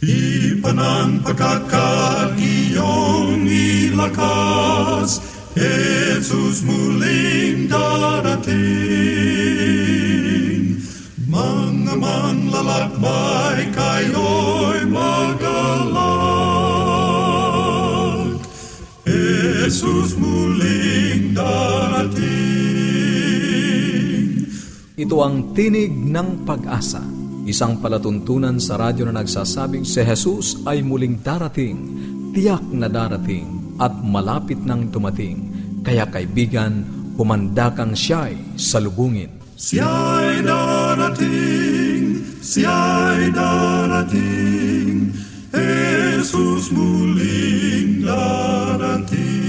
Ipanang pagkat iyong nilakas, Jesus muling darating. Mga manlalakbay kayo'y magalak, Jesus muling darating. Ito ang tinig ng pag-asa, isang palatuntunan sa radyo na nagsasabing si Jesus ay muling darating, tiyak na darating at malapit nang dumating. Kaya kaibigan, humanda kang siya'y salubungin. Siya'y darating, siya'y darating, Jesus muling darating.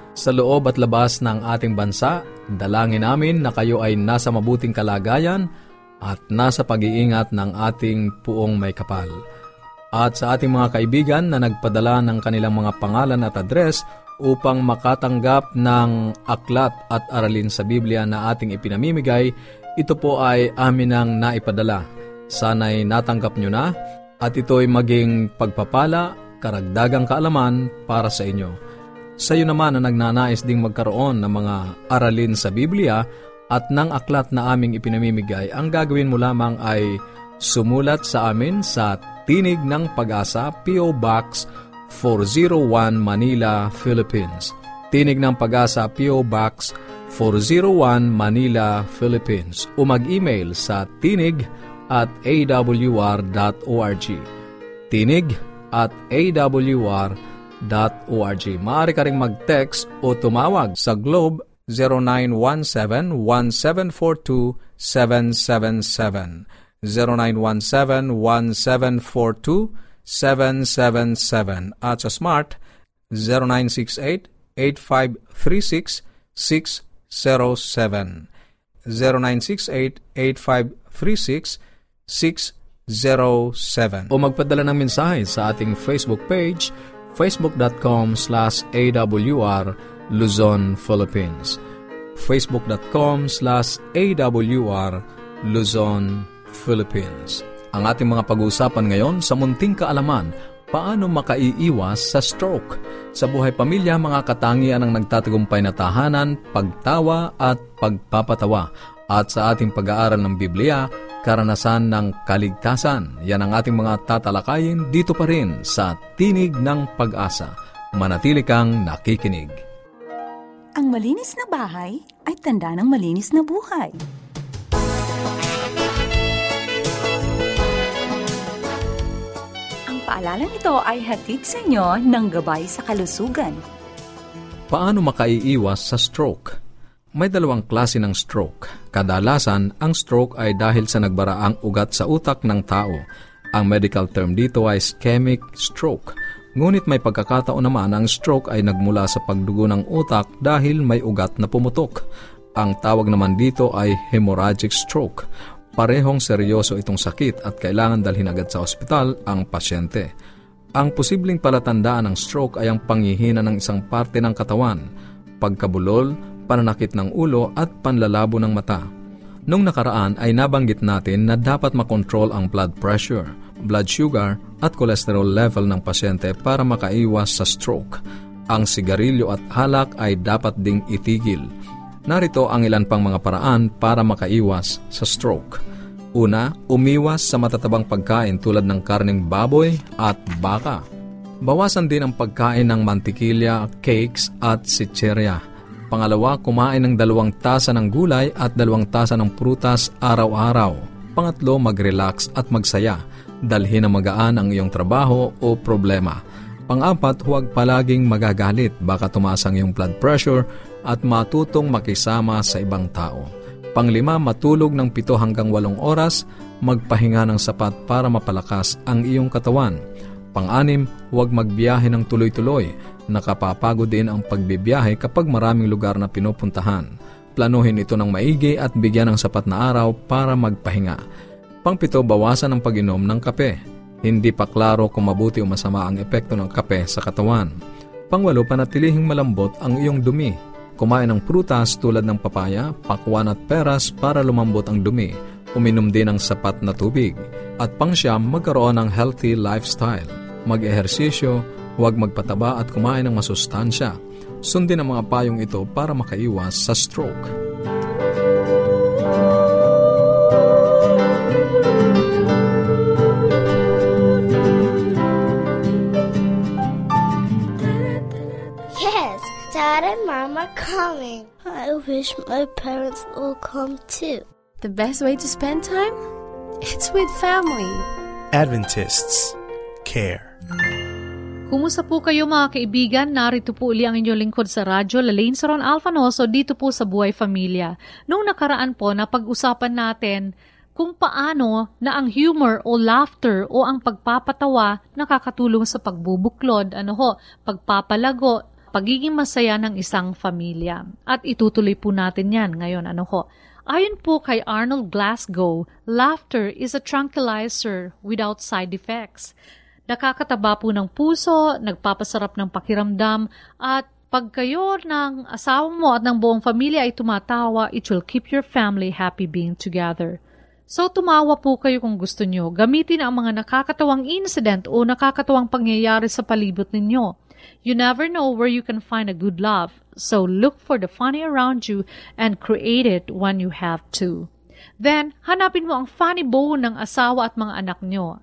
sa loob at labas ng ating bansa. Dalangin namin na kayo ay nasa mabuting kalagayan at nasa pag-iingat ng ating puong may kapal. At sa ating mga kaibigan na nagpadala ng kanilang mga pangalan at address upang makatanggap ng aklat at aralin sa Biblia na ating ipinamimigay, ito po ay amin ang naipadala. Sana'y natanggap nyo na, at ito'y maging pagpapala, karagdagang kaalaman para sa inyo. Sa iyo naman na nagnanais ding magkaroon ng mga aralin sa Biblia at ng aklat na aming ipinamimigay, ang gagawin mo lamang ay sumulat sa amin sa Tinig ng Pag-asa, P.O. Box 401, Manila, Philippines. Tinig ng Pag-asa, P.O. Box 401, Manila, Philippines. O mag-email sa tinig@awr.org. tinig@awr.org. Maaari ka ring mag-text o tumawag sa Globe 0917-1742-777, 0917-1742-777, at sa Smart 0968-8536-607, 0968-8536-607, o magpadala ng mensahe sa ating Facebook page, facebook.com/awr Luzon, Philippines, facebook.com/awr Luzon, Philippines. Ang ating mga pag-uusapan ngayon sa munting kaalaman, paano makaiiwas sa stroke? Sa buhay pamilya, mga katangian ang nagtatagumpay na tahanan, pagtawa at pagpapatawa. At sa ating pag-aaral ng Biblia, karanasan ng kaligtasan. Yan ang ating mga tatalakayin dito pa rin sa Tinig ng Pag-asa. Manatili kang nakikinig. Ang malinis na bahay ay tanda ng malinis na buhay. Ang paalala nito ay hatid sa inyo ng Gabay sa Kalusugan. Paano makaiiwas sa stroke? May dalawang klase ng stroke. Kadalasan, ang stroke ay dahil sa nagbaraang ugat sa utak ng tao. Ang medical term dito ay ischemic stroke. Ngunit may pagkakataon naman ang stroke ay nagmula sa pagdugo ng utak dahil may ugat na pumutok. Ang tawag naman dito ay hemorrhagic stroke. Parehong seryoso itong sakit at kailangan dalhin agad sa ospital ang pasyente. Ang posibleng palatandaan ng stroke ay ang panghihina ng isang parte ng katawan, pagkabulol, pananakit ng ulo at panlalabo ng mata. Nung nakaraan ay nabanggit natin na dapat makontrol ang blood pressure, blood sugar at cholesterol level ng pasyente para makaiwas sa stroke. Ang sigarilyo at halak ay dapat ding itigil. Narito ang ilan pang mga paraan para makaiwas sa stroke. Una, umiwas sa matatabang pagkain tulad ng karneng baboy at baka. Bawasan din ang pagkain ng mantikilya, cakes at sitserya. Pangalawa, kumain ng 2 tasa ng gulay at 2 tasa ng prutas araw-araw. Pangatlo, mag-relax at magsaya. Dalhin na magaan ang iyong trabaho o problema. Pang-apat, huwag palaging magagalit. Baka tumaas ang iyong blood pressure at matutong makisama sa ibang tao. Pang-lima, matulog ng 7 hanggang 8 oras. Magpahinga ng sapat para mapalakas ang iyong katawan. Pang-anim, huwag magbiyahe ng tuloy-tuloy. Nakapapagod din ang pagbibiyahe kapag maraming lugar na pinupuntahan. Planuhin ito ng maigi at bigyan ng sapat na araw para magpahinga. Pang-pito, bawasan ang pag-inom ng kape. Hindi pa klaro kung mabuti o masama ang epekto ng kape sa katawan. Pang-walo, panatilihing malambot ang iyong dumi. Kumain ng prutas tulad ng papaya, pakwan at peras para lumambot ang dumi. Uminom din ng sapat na tubig. At pang-siyam, magkaroon ng healthy lifestyle. Mag-ehersisyo, huwag magpataba at kumain ng masustansya. Sundin ang mga payong ito para makaiwas sa stroke. Yes, Dad and Mom are coming. I wish my parents will come too. The best way to spend time? It's with family. Adventists Care. Kumusta po kayo mga kaibigan? Narito po uli ang inyong lingkod sa radyo, Lalaine Seron Alfonso, dito po sa Buhay Pamilya. Noong nakaraan po, napag-usapan natin kung paano na ang humor o laughter o ang pagpapatawa nakakatulong sa pagbubuklod, pagpapalago, pagiging masaya ng isang pamilya. At itutuloy po natin yan ngayon, Ayon po kay Arnold Glasgow, laughter is a tranquilizer without side effects. Nakakataba po ng puso, nagpapasarap ng pakiramdam, at pag kayo ng asawa mo at ng buong pamilya ay tumatawa, it will keep your family happy being together. So tumawa po kayo kung gusto nyo. Gamitin ang mga nakakatawang incident o nakakatawang pangyayari sa palibot ninyo. You never know where you can find a good laugh, so look for the funny around you and create it when you have to. Then, hanapin mo ang funny bone ng asawa at mga anak nyo.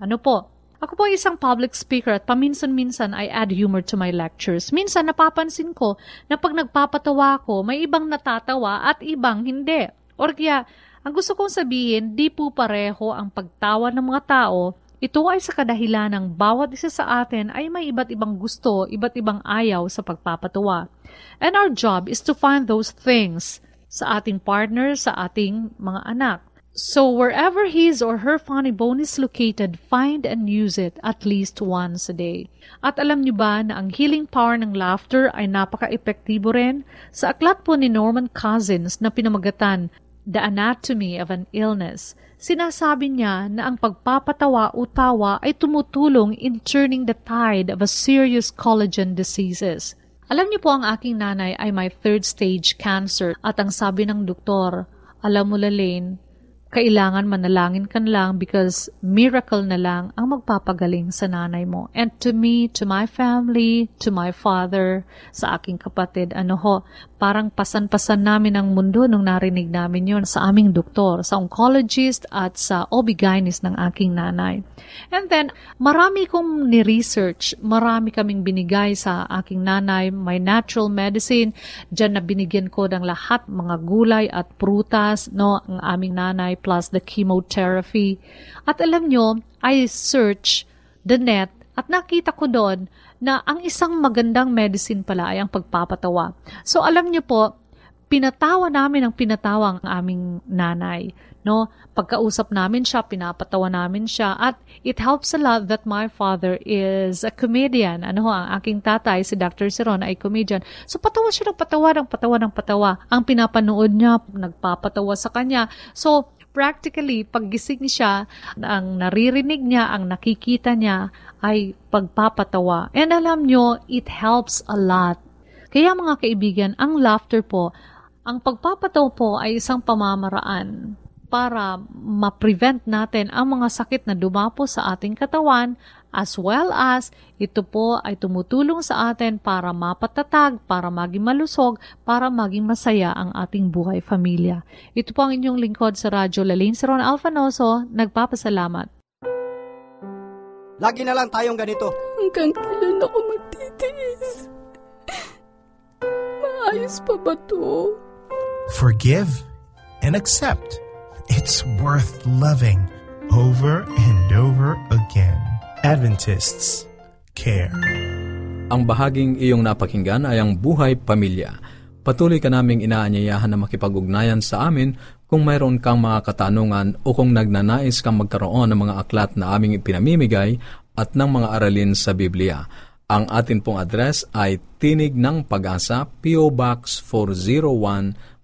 Ako po ay isang public speaker at paminsan-minsan I add humor to my lectures. Minsan napapansin ko na pag nagpapatawa ko, may ibang natatawa at ibang hindi. Or kaya, ang gusto kong sabihin, di po pareho ang pagtawa ng mga tao. Ito ay sa kadahilan ng bawat isa sa atin ay may iba't ibang gusto, iba't ibang ayaw sa pagpapatawa. And our job is to find those things sa ating partner, sa ating mga anak. So wherever his or her funny bone is located, find and use it at least once a day. At alam niyo ba na ang healing power ng laughter ay napaka-epektibo rin? Sa aklat po ni Norman Cousins na pinamagatan, The Anatomy of an Illness, sinasabi niya na ang pagpapatawa o tawa ay tumutulong in turning the tide of a serious collagen diseases. Alam niyo po ang aking nanay ay may third stage cancer at ang sabi ng doktor, alam mo Lalaine, kailangan manalangin ka lang because miracle na lang ang magpapagaling sa nanay mo. And to me, to my family, to my father, sa aking kapatid, parang pasan-pasan namin ang mundo nung narinig namin yon sa aming doktor, sa oncologist at sa OB-GYNist ng aking nanay. And then, marami kong ni-research, marami kaming binigay sa aking nanay, my natural medicine, dyan na binigyan ko ng lahat, mga gulay at prutas, ang aming nanay, plus the chemotherapy. At alam nyo, I search the net at nakita ko doon na ang isang magandang medicine pala ay ang pagpapatawa. So alam nyo po, pinatawa namin ang pinatawa ang aming nanay. Pagkausap namin siya, pinapatawa namin siya. At it helps a lot that my father is a comedian. Ang aking tatay, si Dr. Seron, ay comedian. So patawa siya ng patawa, ng patawa, ng patawa. Ang pinapanood niya, nagpapatawa sa kanya. So practically, paggising siya, ang naririnig niya, ang nakikita niya ay pagpapatawa. And alam nyo, it helps a lot. Kaya mga kaibigan, ang laughter po, ang pagpapatawa po ay isang pamamaraan para ma-prevent natin ang mga sakit na dumapo sa ating katawan as well as ito po ay tumutulong sa atin para mapatatag, para maging malusog, para maging masaya ang ating buhay pamilya. Ito po ang inyong lingkod sa radyo, Lalaine Seron Alfonso, nagpapasalamat. Lagi na lang tayong ganito. Hanggang kailan ako magtitiis? Maayos pa ba to? Forgive and accept. It's worth loving over and over again. Adventists Care. Ang bahaging iyong napakinggan ay ang buhay pamilya. Patuloy ka naming inaanyayahan na makipag-ugnayan sa amin kung mayroon kang mga katanungan o kung nagnanais kang magkaroon ng mga aklat na aming ipinamimigay. at ng mga aralin sa Biblia. Ang atin pong address ay Tinig ng Pag-asa, P.O. Box 401,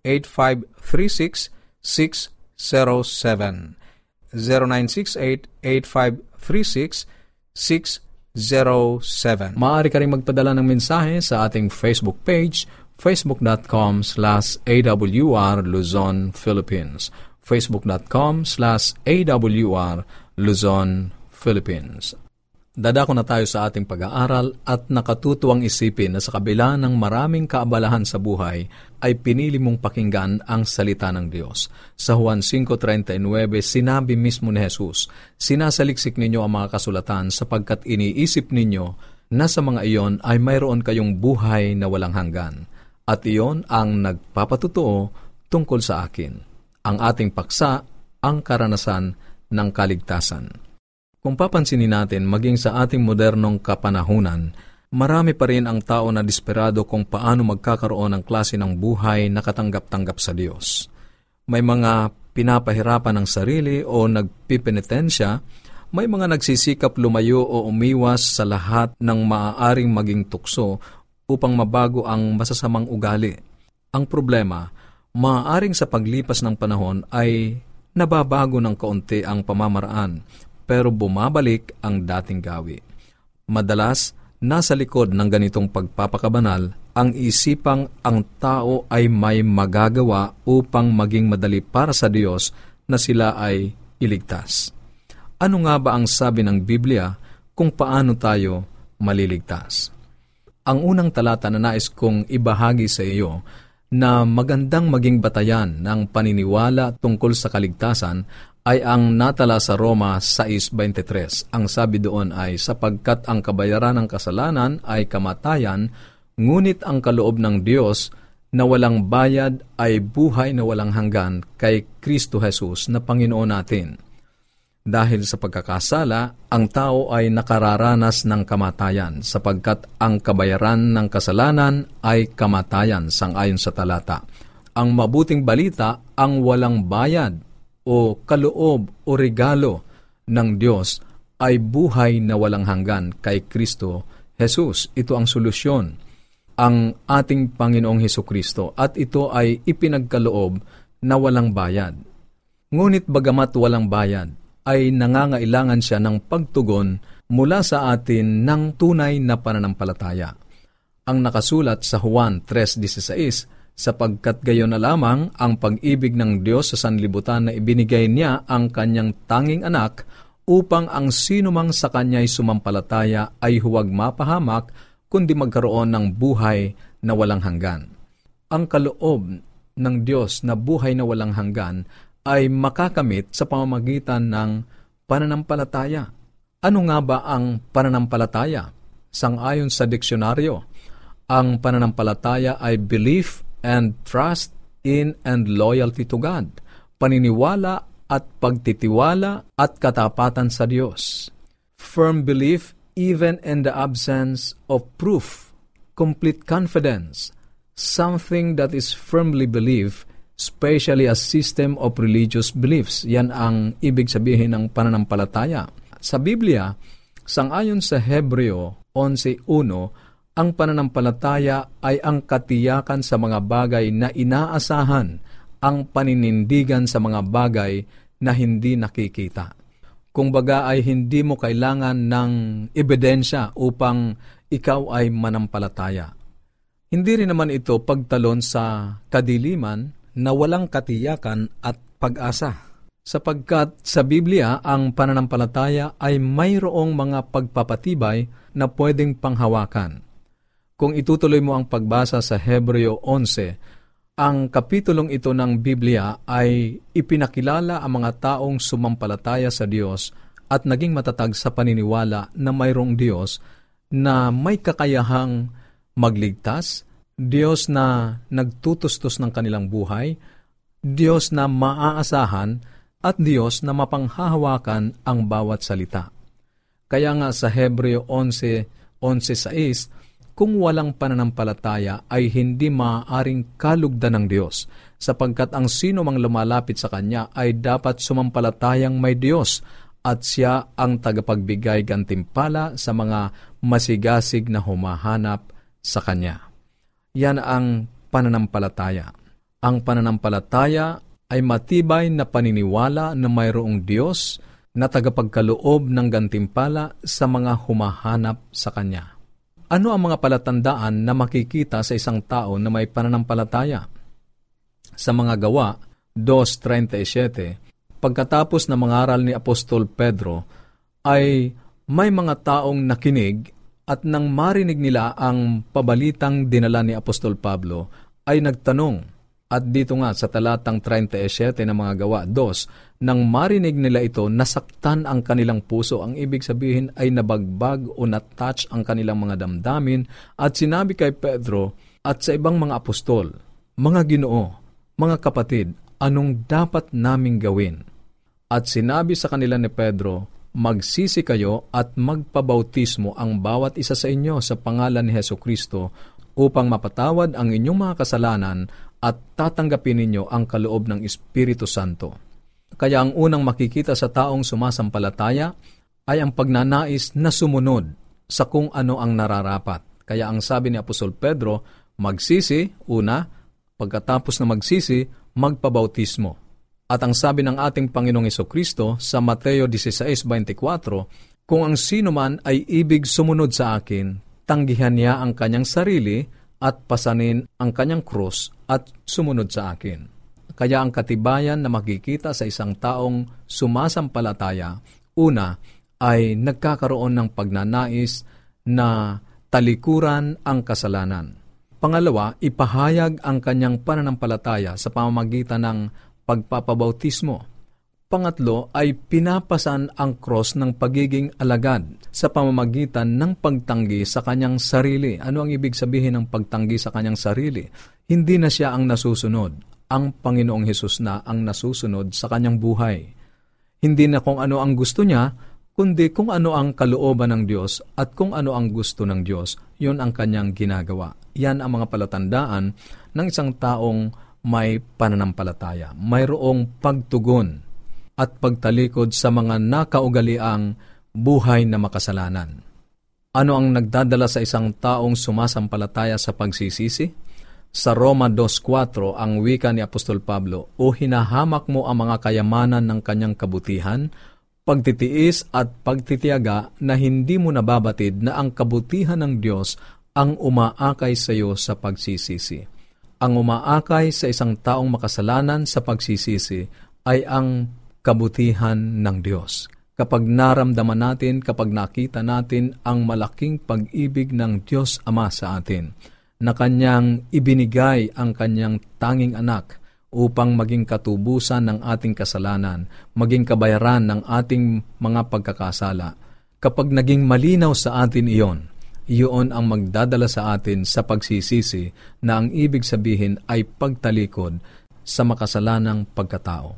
0968-8536-607 0968-8536-607. Maaari ka rin magpadala ng mensahe sa ating Facebook page facebook.com/awr Luzon, Philippines facebook.com/awr Luzon, Philippines. Dadako na tayo sa ating pag-aaral at nakatutuwang isipin na sa kabila ng maraming kaabalahan sa buhay ay pinili mong pakinggan ang salita ng Diyos. Sa Juan 5:39, sinabi mismo ni Jesus, "Sinasaliksik ninyo ang mga kasulatan sapagkat iniisip ninyo na sa mga iyon ay mayroon kayong buhay na walang hanggan. At iyon ang nagpapatutuo tungkol sa akin." Ang ating paksa, ang karanasan ng kaligtasan. Kung papansinin natin, maging sa ating modernong kapanahunan, marami pa rin ang tao na desperado kung paano magkakaroon ng klase ng buhay na katanggap-tanggap sa Diyos. May mga pinapahirapan ng sarili o nagpipenitensya, may mga nagsisikap lumayo o umiwas sa lahat ng maaaring maging tukso upang mabago ang masasamang ugali. Ang problema, maaaring sa paglipas ng panahon ay nababago ng kaunti ang pamamaraan, pero bumabalik ang dating gawi. Madalas, nasa likod ng ganitong pagpapakabanal, ang isipang ang tao ay may magagawa upang maging madali para sa Diyos na sila ay iligtas. Ano nga ba ang sabi ng Biblia kung paano tayo maliligtas? Ang unang talata na nais kong ibahagi sa iyo na magandang maging batayan ng paniniwala tungkol sa kaligtasan ay ang natala sa Roma 6:23. Ang sabi doon ay, "Sapagkat ang kabayaran ng kasalanan ay kamatayan, ngunit ang kaloob ng Diyos na walang bayad ay buhay na walang hanggan kay Kristo Jesus na Panginoon natin." Dahil sa pagkakasala, ang tao ay nakararanas ng kamatayan, sapagkat ang kabayaran ng kasalanan ay kamatayan, sangayon sa talata. Ang mabuting balita, ang walang bayad o kaloob o regalo ng Diyos ay buhay na walang hanggan kay Kristo Jesus. Ito ang solusyon, ang ating Panginoong Hesukristo, at ito ay ipinagkaloob na walang bayad. Ngunit bagamat walang bayad, ay nangangailangan siya ng pagtugon mula sa atin ng tunay na pananampalataya. Ang nakasulat sa Juan 3:16, "Sapagkat gayon na lamang ang pag-ibig ng Diyos sa sanlibutan na ibinigay niya ang kanyang tanging anak, upang ang sinumang sa kanya'y sumampalataya ay huwag mapahamak, kundi magkaroon ng buhay na walang hanggan." Ang kaloob ng Diyos na buhay na walang hanggan ay makakamit sa pamamagitan ng pananampalataya. Ano nga ba ang pananampalataya? Sangayon sa diksyonaryo, ang pananampalataya ay belief and trust in and loyalty to God, paniniwala at pagtitiwala at katapatan sa Diyos. Firm belief even in the absence of proof, complete confidence, something that is firmly believed, especially a system of religious beliefs. Yan ang ibig sabihin ng pananampalataya. Sa Biblia, sangayon sa Hebreo 11:1, ang pananampalataya ay ang katiyakan sa mga bagay na inaasahan, ang paninindigan sa mga bagay na hindi nakikita. Kung baga ay hindi mo kailangan ng ebidensya upang ikaw ay manampalataya. Hindi rin naman ito pagtalon sa kadiliman na walang katiyakan at pag-asa, sapagkat sa Biblia ang pananampalataya ay mayroong mga pagpapatibay na pwedeng panghawakan. Kung itutuloy mo ang pagbasa sa Hebreo 11, ang kapitulong ito ng Biblia ay ipinakilala ang mga taong sumampalataya sa Diyos at at naging matatag sa paniniwala na mayroong Diyos na may kakayahang magligtas, Diyos na nagtutustos ng kanilang buhay, Diyos na maaasahan, at Diyos na mapanghahawakan ang bawat salita. Kaya nga sa Hebreo 11:6, kung walang pananampalataya ay hindi maaaring kalugdan ng Diyos, sapagkat ang sino mang lumalapit sa Kanya ay dapat sumampalatayang may Diyos at Siya ang tagapagbigay gantimpala sa mga masigasig na humahanap sa Kanya. Yan ang pananampalataya. Ang pananampalataya ay matibay na paniniwala na mayroong Diyos na tagapagkaloob ng gantimpala sa mga humahanap sa Kanya. Ano ang mga palatandaan na makikita sa isang tao na may pananampalataya? Sa mga Gawa 2:37, pagkatapos na mangaral ni Apostol Pedro, ay may mga taong nakinig at nang marinig nila ang pabalitang dinala ni Apostol Pablo, ay nagtanong. At dito nga sa talatang 37 ng mga Gawa 2, nang marinig nila ito, nasaktan ang kanilang puso. Ang ibig sabihin ay nabagbag o natouch ang kanilang mga damdamin, at sinabi kay Pedro at sa ibang mga apostol, "Mga Ginoo, mga kapatid, anong dapat naming gawin?" At sinabi sa kanila ni Pedro, "Magsisi kayo at magpabautismo ang bawat isa sa inyo sa pangalan ni Hesukristo upang mapatawad ang inyong mga kasalanan at tatanggapin ninyo ang kaloob ng Espiritu Santo." Kaya ang unang makikita sa taong sumasampalataya ay ang pagnanais na sumunod sa kung ano ang nararapat. Kaya ang sabi ni Apostol Pedro, magsisi, una, pagkatapos na magsisi, magpabautismo. At ang sabi ng ating Panginoong Hesukristo sa Mateo 16:24, kung ang sino man ay ibig sumunod sa akin, tanggihan niya ang kanyang sarili at pasanin ang kanyang krus at sumunod sa akin. Kaya ang katibayan na makikita sa isang taong sumasampalataya, una, ay nagkakaroon ng pagnanais na talikuran ang kasalanan. Pangalawa, ipahayag ang kanyang pananampalataya sa pamamagitan ng pagpapabautismo. Pangatlo ay pinapasan ang cross ng pagiging alagad sa pamamagitan ng pagtanggi sa kanyang sarili. Ano ang ibig sabihin ng pagtanggi sa kanyang sarili? Hindi na siya ang nasusunod. Ang Panginoong Hesus na ang nasusunod sa kanyang buhay. Hindi na kung ano ang gusto niya, kundi kung ano ang kalooban ng Diyos at kung ano ang gusto ng Diyos, yun ang kanyang ginagawa. Yan ang mga palatandaan ng isang taong may pananampalataya. Mayroong pagtugon at pagtalikod sa mga nakaugaliang buhay na makasalanan. Ano ang nagdadala sa isang taong sumasampalataya sa pagsisisi? Sa Roma 2:4, ang wika ni Apostol Pablo, "O hinahamak mo ang mga kayamanan ng kanyang kabutihan, pagtitiis at pagtitiyaga na hindi mo nababatid na ang kabutihan ng Diyos ang umaakay sa iyo sa pagsisisi." Ang umaakay sa isang taong makasalanan sa pagsisisi ay ang kabutihan ng Diyos. Kapag naramdaman natin, kapag nakita natin ang malaking pag-ibig ng Diyos Ama sa atin, na Kanyang ibinigay ang Kanyang tanging anak upang maging katubusan ng ating kasalanan, maging kabayaran ng ating mga pagkakasala. Kapag naging malinaw sa atin iyon, iyon ang magdadala sa atin sa pagsisisi, na ang ibig sabihin ay pagtalikod sa makasalanang pagkatao.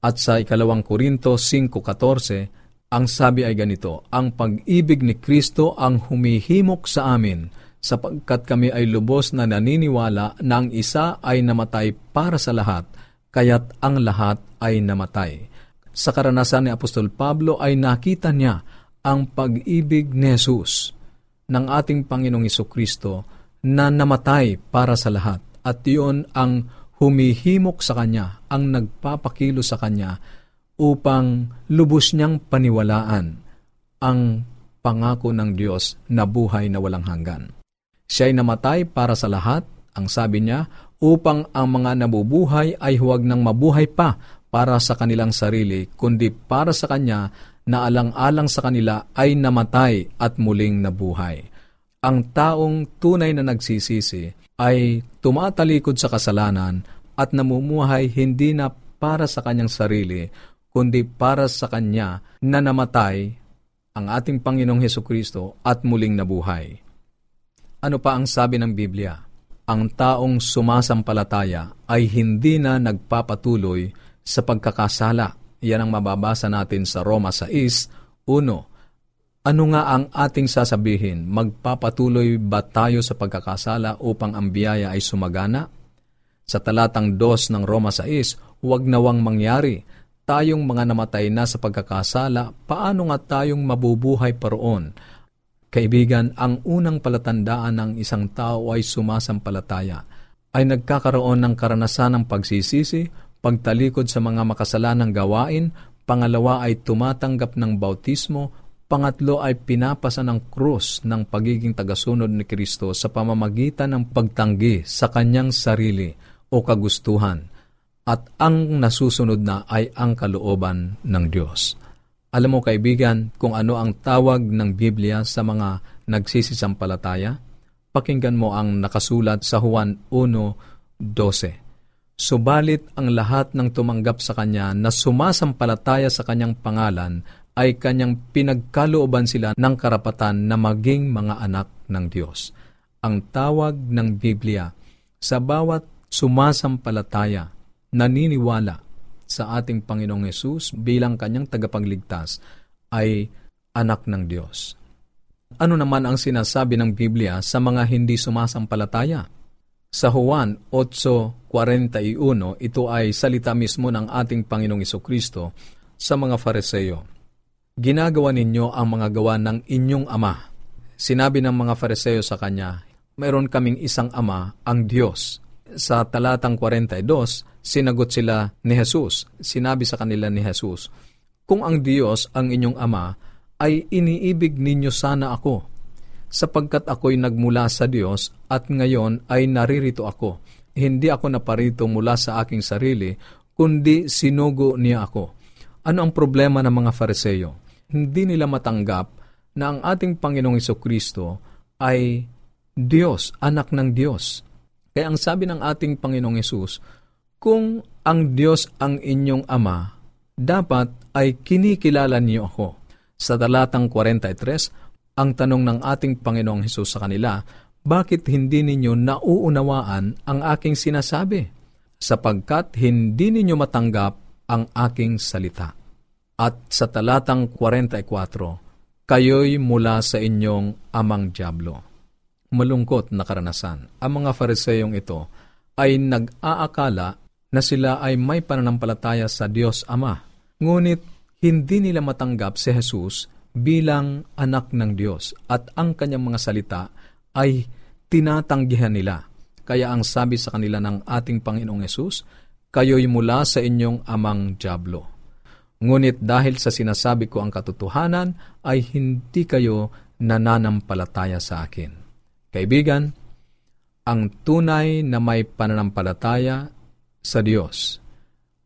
At sa 2 Korinto 5:14, ang sabi ay ganito, "Ang pag-ibig ni Kristo ang humihimok sa amin, sapagkat kami ay lubos na naniniwala na ang isa ay namatay para sa lahat, kaya't ang lahat ay namatay." Sa karanasan ni Apostol Pablo ay nakita niya ang pag-ibig ni Jesus, ng ating Panginoong Hesukristo, na namatay para sa lahat, at iyon ang humihimok sa Kanya, ang nagpapakilo sa Kanya upang lubos niyang paniwalaan ang pangako ng Diyos na buhay na walang hanggan. Siya ay namatay para sa lahat, ang sabi niya, upang ang mga nabubuhay ay huwag nang mabuhay pa para sa kanilang sarili, kundi para sa Kanya na alang-alang sa kanila ay namatay at muling nabuhay. Ang taong tunay na nagsisisi ay tumatalikod sa kasalanan at namumuhay hindi na para sa kanyang sarili, kundi para sa Kanya na namatay ang ating Panginoong Hesukristo at muling nabuhay. Ano pa ang sabi ng Biblia? Ang taong sumasampalataya ay hindi na nagpapatuloy sa pagkakasala. Yan ang mababasa natin sa Roma 6:1. Ano nga ang ating sasabihin? Magpapatuloy ba tayo sa pagkakasala upang ang biyaya ay sumagana? Sa talatang 2 ng Roma 6, huwag nawang mangyari. Tayong mga namatay na sa pagkakasala, paano nga tayong mabubuhay paroon? Kaibigan, ang unang palatandaan ng isang tao ay sumasampalataya, ay nagkakaroon ng karanasan ng pagsisisi, pagtalikod sa mga makasalanang gawain, pangalawa ay tumatanggap ng bautismo, pangatlo ay pinapasa ng krus ng pagiging tagasunod ni Kristo sa pamamagitan ng pagtanggi sa kanyang sarili o kagustuhan. At ang nasusunod na ay ang kalooban ng Diyos. Alam mo kaibigan kung ano ang tawag ng Biblia sa mga nagsisisampalataya? Pakinggan mo ang nakasulat sa Juan 1:12. Subalit ang lahat ng tumanggap sa Kanya na sumasampalataya sa Kanyang pangalan ay Kanyang pinagkalooban sila ng karapatan na maging mga anak ng Diyos. Ang tawag ng Biblia sa bawat sumasampalataya, naniniwala sa ating Panginoong Hesus bilang Kanyang tagapagligtas ay anak ng Diyos. Ano naman ang sinasabi ng Biblia sa mga hindi sumasampalataya? Sa Juan 8:41, ito ay salita mismo ng ating Panginoong Hesukristo sa mga Fariseo. Ginagawa ninyo ang mga gawa ng inyong ama. Sinabi ng mga Fariseo sa kanya, mayroon kaming isang ama, ang Diyos. Sa talatang 42, sinagot sila ni Jesus. Sinabi sa kanila ni Jesus, kung ang Diyos ang inyong ama, ay iniibig ninyo sana ako, sapagkat ako'y nagmula sa Diyos at ngayon ay naririto ako. Hindi ako naparito mula sa aking sarili, kundi sinugo niya ako. Ano ang problema ng mga Fariseo? Hindi nila matanggap na ang ating Panginoong Hesukristo ay Diyos, anak ng Diyos. Kaya ang sabi ng ating Panginoong Hesus, kung ang Diyos ang inyong ama, dapat ay kinikilala niyo ako. Sa talatang 43, ang tanong ng ating Panginoong Hesus sa kanila, bakit hindi ninyo nauunawaan ang aking sinasabi? Sapagkat hindi ninyo matanggap ang aking salita. At sa talatang 44, kayo'y mula sa inyong amang dyablo. Malungkot na karanasan. Ang mga Fariseyong ito ay nag-aakala na sila ay may pananampalataya sa Diyos Ama, ngunit hindi nila matanggap si Jesus bilang anak ng Diyos at ang kanyang mga salita ay tinatanggihan nila. Kaya ang sabi sa kanila ng ating Panginoong Hesus, kayo'y mula sa inyong amang dyablo. Ngunit dahil sa sinasabi ko ang katotohanan, ay hindi kayo nananampalataya sa akin. Kaibigan, ang tunay na may pananampalataya sa Diyos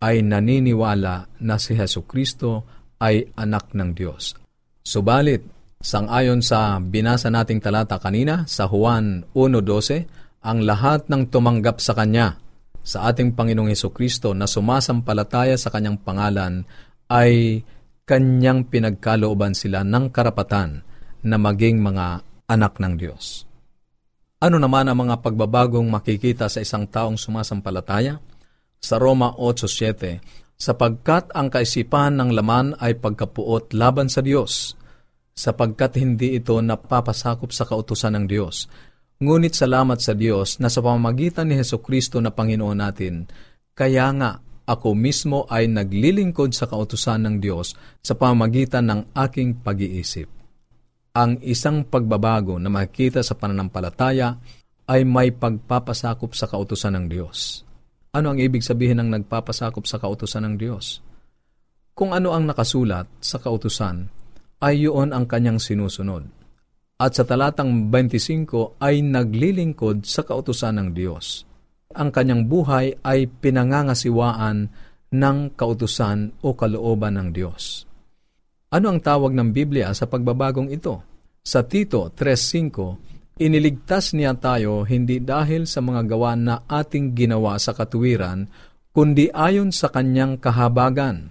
ay naniniwala na si Hesukristo ay anak ng Diyos. Subalit, sangayon sa binasa nating talata kanina sa Juan 1:12, ang lahat ng tumanggap sa Kanya, sa ating Panginoong Hesukristo na sumasampalataya sa Kanyang pangalan ay Kanyang pinagkalooban sila ng karapatan na maging mga anak ng Diyos. Ano naman ang mga pagbabagong makikita sa isang taong sumasampalataya? Sa Roma 8:7, sapagkat ang kaisipan ng laman ay pagkapuot laban sa Diyos, sapagkat hindi ito napapasakop sa kautusan ng Diyos. Ngunit salamat sa Diyos na sa pamamagitan ni Hesukristo na Panginoon natin, kaya nga ako mismo ay naglilingkod sa kautusan ng Diyos sa pamamagitan ng aking pag-iisip. Ang isang pagbabago na makikita sa pananampalataya ay may pagpapasakop sa kautusan ng Diyos. Ano ang ibig sabihin ng nagpapasakop sa kautusan ng Diyos? Kung ano ang nakasulat sa kautusan, ay yun ang kanyang sinusunod. At sa talatang 25 ay naglilingkod sa kautusan ng Diyos. Ang kanyang buhay ay pinangangasiwaan ng kautusan o kalooban ng Diyos. Ano ang tawag ng Biblia sa pagbabagong ito? Sa Tito 3:5, iniligtas niya tayo hindi dahil sa mga gawa na ating ginawa sa katuwiran, kundi ayon sa kanyang kahabagan,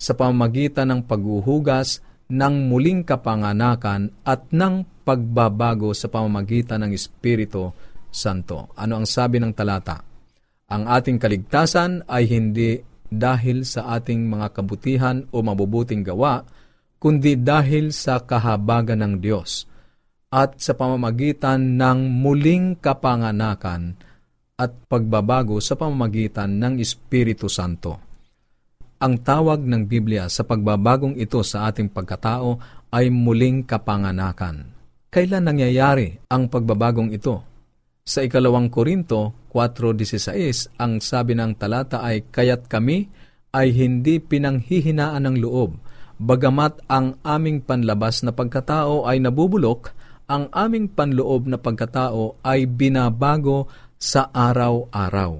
sa pamamagitan ng paghuhugas ng muling kapanganakan at ng pagbabago sa pamamagitan ng Espiritu Santo. Ano ang sabi ng talata? Ang ating kaligtasan ay hindi dahil sa ating mga kabutihan o mabubuting gawa, kundi dahil sa kahabagan ng Diyos at sa pamamagitan ng muling kapanganakan at pagbabago sa pamamagitan ng Espiritu Santo. Ang tawag ng Biblia sa pagbabagong ito sa ating pagkatao ay muling kapanganakan. Kailan nangyayari ang pagbabagong ito? Sa 2 Korinto 4:16, ang sabi ng talata ay, kaya't kami ay hindi pinanghihinaan ng loob, bagamat ang aming panlabas na pagkatao ay nabubulok, ang aming panloob na pagkatao ay binabago sa araw-araw.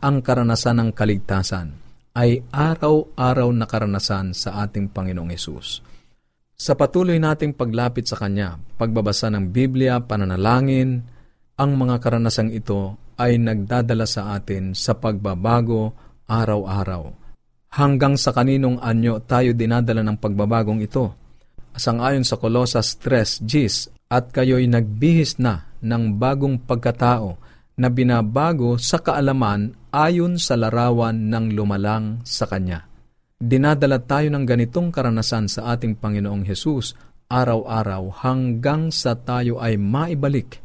Ang karanasan ng kaligtasan ay araw-araw na karanasan sa ating Panginoong Hesus. Sa patuloy nating paglapit sa Kanya, pagbabasa ng Biblia, pananalangin, ang mga karanasang ito ay nagdadala sa atin sa pagbabago araw-araw. Hanggang sa kaninong anyo tayo dinadala ng pagbabagong ito? Sangayon sa Colosas 3:10, at kayo'y nagbihis na ng bagong pagkatao na binabago sa kaalaman ayon sa larawan ng lumalang sa Kanya. Dinadala tayo ng ganitong karanasan sa ating Panginoong Hesus araw-araw hanggang sa tayo ay maibalik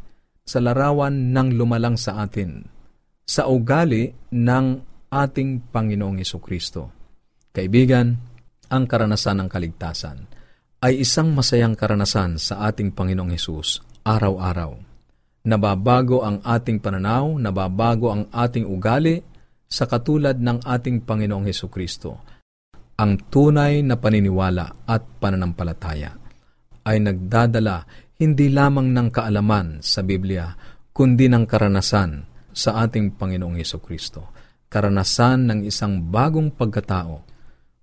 sa larawan ng lumalang sa atin, sa ugali ng ating Panginoong Jesucristo. Kaibigan, ang karanasan ng kaligtasan ay isang masayang karanasan sa ating Panginoong Hesus araw-araw. Nababago ang ating pananaw, nababago ang ating ugali sa katulad ng ating Panginoong Jesucristo. Ang tunay na paniniwala at pananampalataya ay nagdadala hindi lamang ng kaalaman sa Biblia, kundi ng karanasan sa ating Panginoong Jesucristo. Karanasan ng isang bagong pagkatao.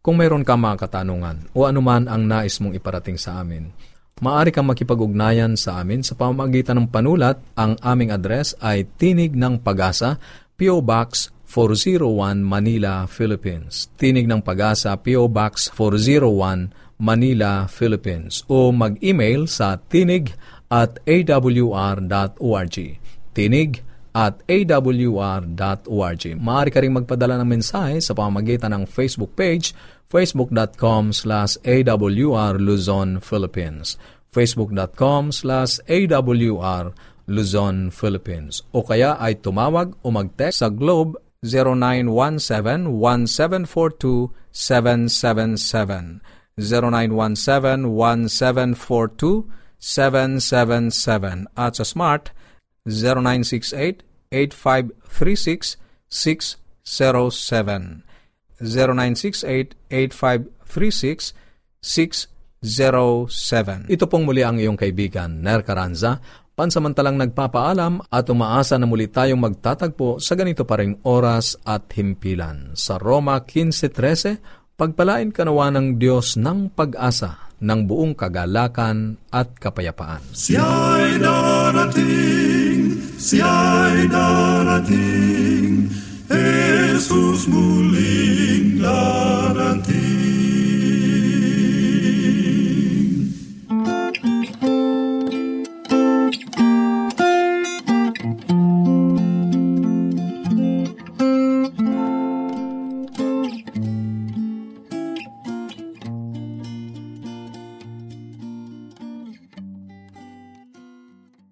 Kung mayroon ka mga katanungan o anuman ang nais mong iparating sa amin, maaari kang makipag-ugnayan sa amin sa pamamagitan ng panulat. Ang aming address ay Tinig ng Pag-asa, P.O. Box 401, Manila, Philippines. Tinig ng Pag-asa, P.O. Box 401, Manila, Philippines. O mag-email sa tinig@awr.org. Tinig@awr.org. Maaari ka rin magpadala ng mensahe sa pamamagitan ng Facebook page, facebook.com/awr Luzon, Philippines, facebook.com/awr Luzon, Philippines, o kaya ay tumawag o mag-text sa Globe 0917-1742-777, 0917-1742-777, at sa Smart 0968-8536-607. 0968-8536-607. Ito pong muli ang iyong kaibigan, Ner Carranza, pansamantalang nagpapaalam at umaasa na muli tayong magtatagpo sa ganito pa ring oras at himpilan. Sa Roma 15:13, pagpalain kanawa ng Diyos ng pag-asa, ng buong kagalakan at kapayapaan. Siya'y darating, siya'y darating, Jesus muling lang.